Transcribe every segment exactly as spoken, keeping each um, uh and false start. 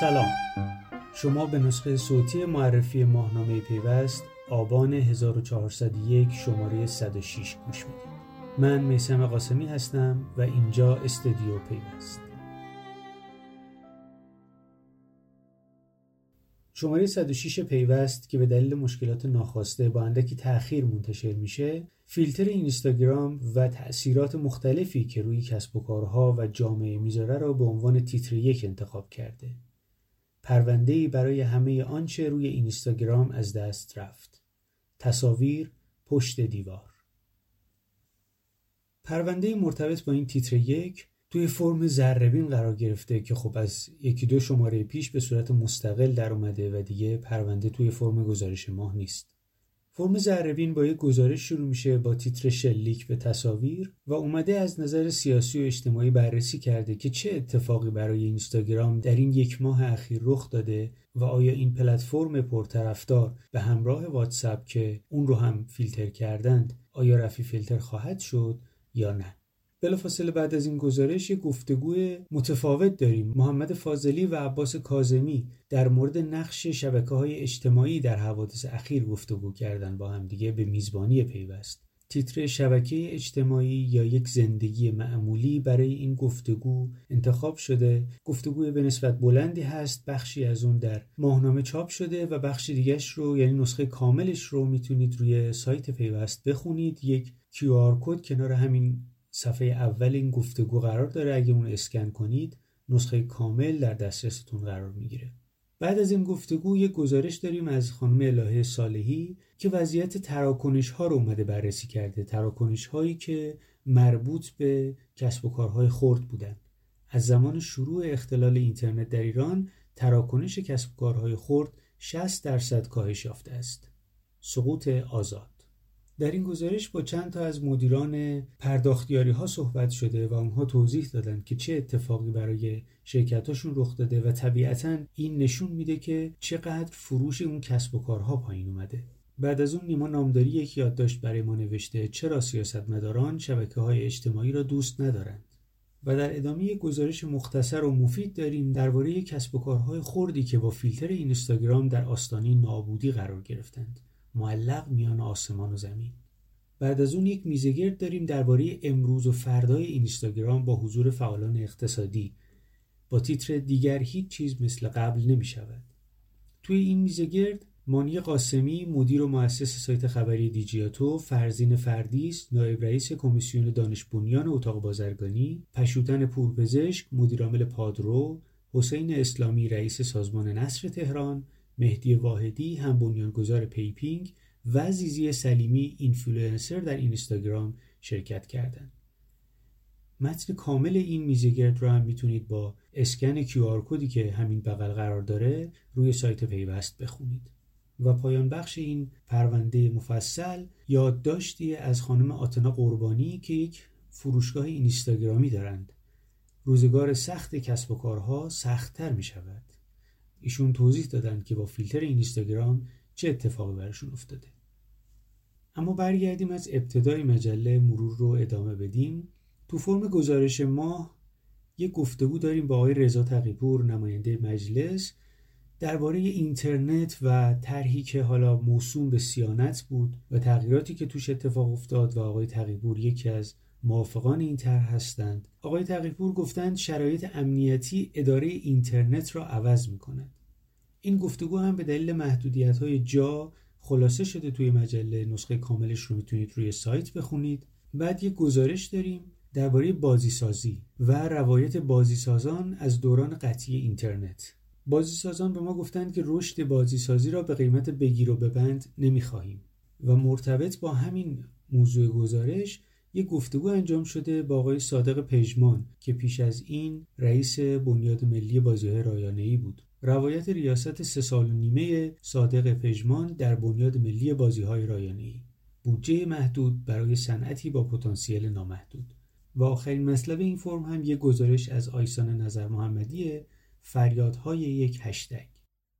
سلام، شما به نسخه صوتی معرفی ماهنامه پیوست آبان هزار و چهارصد و یک شماره صد و شش گوش میدید. من میثم قاسمی هستم و اینجا استودیو پیوست. شماره صد و شش پیوست که به دلیل مشکلات ناخواسته با اندکی تأخیر منتشر میشه، فیلتر اینستاگرام و تأثیرات مختلفی که روی کسب و کارها و جامعه میذاره را به عنوان تیتر یک انتخاب کرده. پرونده‌ای برای همه آنچه روی اینستاگرام از دست رفت. تصاویر پشت دیوار. پرونده مرتبط با این تیتر یک توی فرم ذره‌بین قرار گرفته که خب از یکی دو شماره پیش به صورت مستقل در اومده و دیگه پرونده توی فرم گزارش ماه نیست. فرم ذره‌بین با یک گزارش شروع میشه با تیتر شلیک به تصاویر و اومده از نظر سیاسی و اجتماعی بررسی کرده که چه اتفاقی برای اینستاگرام در این یک ماه اخیر رخ داده و آیا این پلتفرم پرطرفدار به همراه واتساپ که اون رو هم فیلتر کردند آیا رفیع فیلتر خواهد شد یا نه. بلافاصله بعد از این گزارش یک گفتگوی متفاوت داریم. محمد فاضلی و عباس کاظمی در مورد نقش شبکه‌های اجتماعی در حوادث اخیر گفتگو کردن با هم دیگه به میزبانی پیوست. تیتر شبکه اجتماعی یا یک زندگی معمولی برای این گفتگو انتخاب شده. گفتگوی به نسبت بلندی هست، بخشی از اون در ماهنامه چاپ شده و بخش دیگه‌اش رو یعنی نسخه کاملش رو میتونید روی سایت پیوست بخونید. یک کیو آر کد کنار همین صفحه اول این گفتگو قرار داره، اگه اون اسکن کنید نسخه کامل در دسترستون قرار میگیره. بعد از این گفتگو یک گزارش داریم از خانم الهه سالهی که وضعیت تراکنش ها رو اومده بررسی کرده، تراکنش هایی که مربوط به کسب و کارهای خرد بودن. از زمان شروع اختلال اینترنت در ایران تراکنش کسب و کارهای خرد شصت درصد کاهش یافته است. سقوط آزاد. در این گزارش با چند تا از مدیران پرداختیاری ها صحبت شده و اونها توضیح دادن که چه اتفاقی برای شرکتاشون رخ داده و طبیعتاً این نشون میده که چقدر فروش اون کسب و کارها پایین اومده. بعد از اون نیما نامداری یک یادداشت برای ما نوشته چرا سیاستمداران شبکه‌های اجتماعی را دوست ندارند. و در ادامه یک گزارش مختصر و مفید داریم درباره کسب و کارهای خردی که با فیلتر اینستاگرام در آستانه نابودی قرار گرفتند. معلق میان آسمان و زمین. بعد از اون یک میزگرد داریم درباره امروز و فردای اینستاگرام با حضور فعالان اقتصادی با تیتر دیگر هیچ چیز مثل قبل نمی شود. توی این میزگرد مانی قاسمی مدیر و مؤسس سایت خبری دیجیاتو، فرزین فردیس نایب رئیس کمیسیون دانش بنیان اتاق بازرگانی، پشوتن پوربزشک مدیر عامل پادرو، حسین اسلامی رئیس سازمان نصر تهران، مهدی واحدی هم بنیانگذار پیپینگ و عزیزی سلیمی اینفلوئنسر در اینستاگرام شرکت کردند. متن کامل این میزگرد رو هم میتونید با اسکن کیو آر کدی که همین بغل قرار داره روی سایت پیوست بخونید. و پایان بخش این پرونده مفصل یادداشتی از خانم آتنا قربانی که یک فروشگاه اینستاگرامی دارند. روزگار سخت کسب و کارها سخت‌تر میشود. ایشون توضیح دادن که با فیلتر اینستاگرام چه اتفاقی براشون افتاده. اما برگردیم از ابتدای مجله مرور رو ادامه بدیم. تو فرم گزارش ماه یک گفتگو داریم با آقای رضا تقی‌پور نماینده مجلس درباره اینترنت و طرحی که حالا موسوم به صیانت بود و تغییراتی که توش اتفاق افتاد و آقای تقی‌پور یکی از موافقان این طرح هستند. آقای تقی‌پور گفتند شرایط امنیتی اداره اینترنت را عوض می‌کند. این گفتگو هم به دلیل محدودیت‌های جا خلاصه شده توی مجله. نسخه کاملش رو می‌تونید روی سایت بخونید. بعد یک گزارش داریم درباره بازیسازی و روایت بازیسازان از دوران قطعی اینترنت. بازیسازان به ما گفتند که رشد بازیسازی را به قیمت بگیر و ببند نمی‌خواهیم و مرتبط با همین موضوع گزارش یک گفتگو انجام شده با آقای صادق پیجمان که پیش از این رئیس بنیاد ملی بازی‌های رایانه‌ای بود. روایت ریاست سه سال و نیمه صادق پیجمان در بنیاد ملی بازی‌های رایانه‌ای، بودجه محدود برای صنعتی با پتانسیل نامحدود. و آخرین مطلب این فرم هم یک گزارش از آیسان نظر محمدیه، فریادهای یک هشتگ.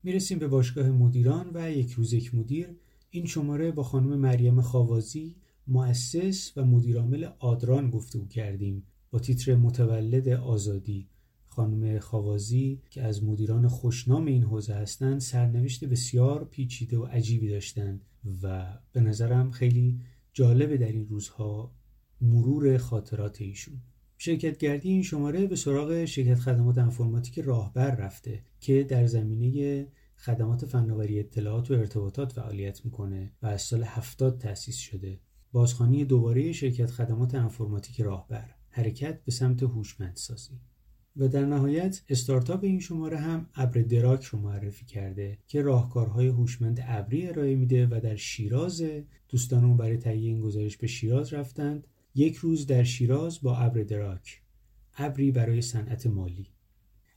میرسیم به باشگاه مدیران و یک روز یک مدیر. این شماره با خانم مریم خوازی مؤسس و مدیرعامل آدران گفتگو کردیم با تیتر متولد آزادی. خانم خوازی که از مدیران خوشنام این حوزه هستند سرنوشت بسیار پیچیده و عجیبی داشتند و به نظرم خیلی جالبه در این روزها مرور خاطرات ایشون. شرکت‌گردی این شماره به سراغ شرکت خدمات انفورماتیک راهبر رفته که در زمینه خدمات فناوری اطلاعات و ارتباطات فعالیت میکنه و از سال هفتاد تأسیس شده. بازخوانی دوباره شرکت خدمات انفورماتیک راهبر، حرکت به سمت هوشمندسازی. و در نهایت استارتاپ این شماره هم ابر دراک رو معرفی کرده که راهکارهای هوشمند ابری ارائه میده و در شیراز. دوستانم برای تهیه این گزارش به شیراز رفتند. یک روز در شیراز با ابر دراک، ابری برای صنعت مالی.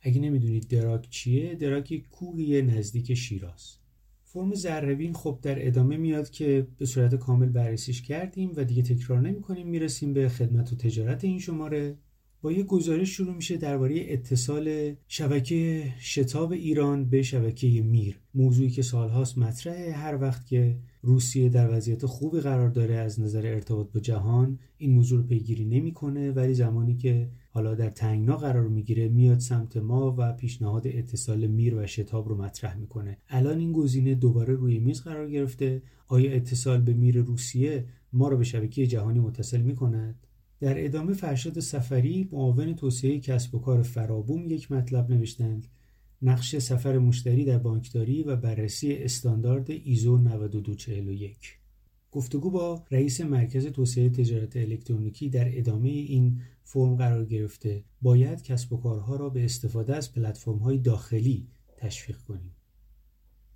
اگه نمیدونید دراک چیه، دراک یک کوهی نزدیک شیراز. فرم ذره‌بین خب در ادامه میاد که به صورت کامل بررسیش کردیم و دیگه تکرار نمی‌کنیم. میرسیم به خدمت و تجارت این شماره. با یک گزارش شروع میشه درباره اتصال شبکه شتاب ایران به شبکه میر، موضوعی که سالهاست مطرحه. هر وقت که روسیه در وضعیت خوبی قرار داره از نظر ارتباط با جهان این موضوع رو پیگیری نمی‌کنه، ولی زمانی که حالا در تنگنا قرار میگیره میاد سمت ما و پیشنهاد اتصال میر و شتاب رو مطرح میکنه. الان این گزینه دوباره روی میز قرار گرفته. آیا اتصال به میر روسیه ما رو به شبکه جهانی متصل میکند؟ در ادامه فرشاد سفری معاون توسعه کسب و کار فرابوم یک مطلب نوشتند: نقش سفر مشتری در بانکداری و بررسی استاندارد ایزو نه دو چهار یک. گفتگو با رئیس مرکز توسعه تجارت الکترونیکی در ادامه این فرم قرار گرفته. باید کسب و کارها را به استفاده از پلتفرم‌های داخلی تشویق کنیم.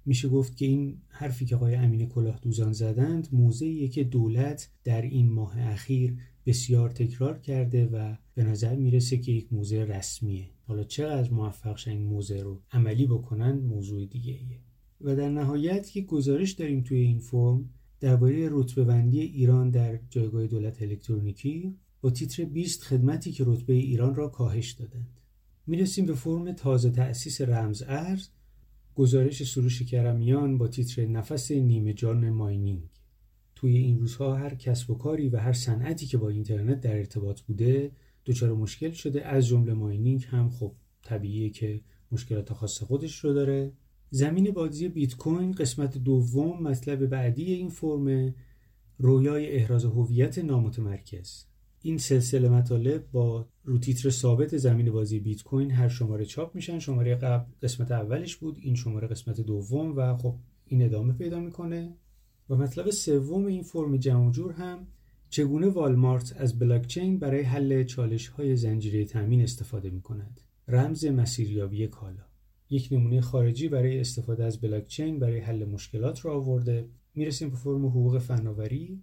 میشه گفت که این حرفی که آقای امینی کلاه دوزان زدند موضعیه که دولت در این ماه اخیر بسیار تکرار کرده و به نظر میرسه که یک موضع رسمیه. حالا چقدر موفق شدن این موضع رو عملی بکنند موضوع دیگه‌ایه. و در نهایت یک گزارش داریم توی این فرم درباره رتبه‌بندی ایران در جایگاه دولت الکترونیکی با تیتر بیست خدمتی که رتبه ایران را کاهش دادند. میرسیم به فرم تازه تأسیس رمز ارز، گزارش سروش کرمیان با تیتر نفس نیمه جان ماینینگ. توی این روزها هر کسب و کاری و هر صنعتی که با اینترنت در ارتباط بوده دچار مشکل شده، از جمله ماینینگ هم خب طبیعیه که مشکلات خاص خودش رو داره. زمین بازی بیت کوین قسمت دوم، مطلب بعدی این فرم رویای احراز هویت نامتمرکز. این سلسله مطالب با رو تیتر ثابت زمین بازی بیت کوین هر شماره چاپ میشن. شماره قبل قسمت اولش بود، این شماره قسمت دوم و خب این ادامه پیدا میکنه. و مطلب سوم این فرم جمع و جور هم چگونه والمارت از بلاکچین برای حل چالش‌های زنجیره تامین استفاده میکند. رمز مسیریابی کالا. یک نمونه خارجی برای استفاده از بلاکچین برای حل مشکلات را آورده. میرسیم به فرم حقوق فناوری.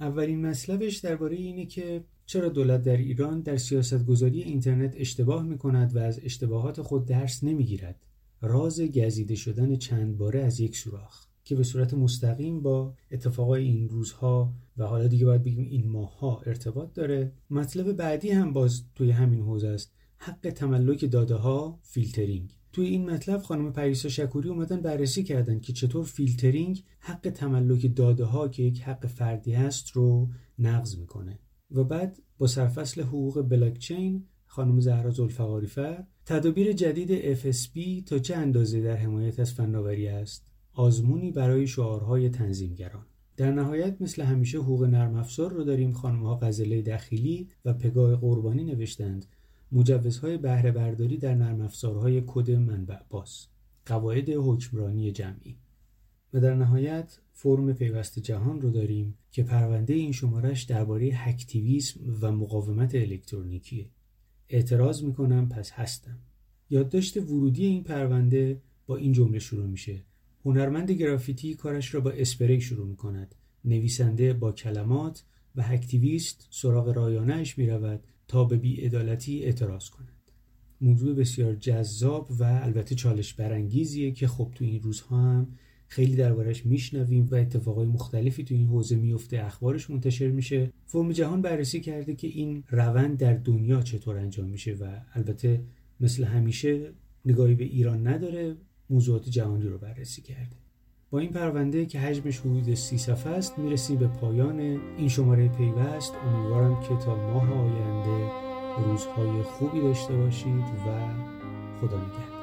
اولین مطلبش درباره اینه که چرا دولت در ایران در سیاستگذاری اینترنت اشتباه میکند و از اشتباهات خود درس نمیگیرد. راز گزیده شدن چند باره از یک سوراخ که به صورت مستقیم با اتفاقای این روزها و حالا دیگه باید بگیم این ماهها ارتباط داره. مطلب بعدی هم باز توی همین حوزه است، حق تملک داده ها، فیلترینگ. توی این مطلب خانم پریسا شکوری اومدن بررسی کردن که چطور فیلترینگ حق تملک داده ها که یک حق فردی هست رو نقض میکنه. و بعد با سرفصل حقوق بلاکچین خانم زهرا ذوالفقاری فر، تدابیر جدید اف اس بی تا چه اندازه در حمایت از فناوری است، آزمونی برای شعارهای تنظیمگران. در نهایت مثل همیشه حقوق نرم افزار رو داریم. خانم ها غزاله دخیلی و پگاه قربانی نوشتند مجوزهای بهره برداری در نرم افزارهای کد منبع باز، قواعد حکمرانی جمعی. و در نهایت فرم پیوست جهان رو داریم که پرونده این شمارش درباره هکتیویسم و مقاومت الکترونیکیه. اعتراض میکنم پس هستم. یادداشت ورودی این پرونده با این جمله شروع میشه: هنرمند گرافیتی کارش را با اسپری شروع میکند، نویسنده با کلمات و هکتیویست سراغ رایانه‌اش میرود تا به بی‌عدالتی اعتراض کند. موضوع بسیار جذاب و البته چالش برانگیزیه که خب تو این روزها هم خیلی دربارش میشنویم و اتفاقای مختلفی تو این حوزه میفته، اخبارش منتشر میشه. فرم جهان بررسی کرده که این روند در دنیا چطور انجام میشه و البته مثل همیشه نگاهی به ایران نداره، موضوعات جهانی رو بررسی کرده. با این پرونده که حجمش حدود سی صفحه است میرسیم به پایان این شماره پیوست. امیدوارم که تا ماه آینده روز روزهای خوبی داشته باشید و خدا نگهدار.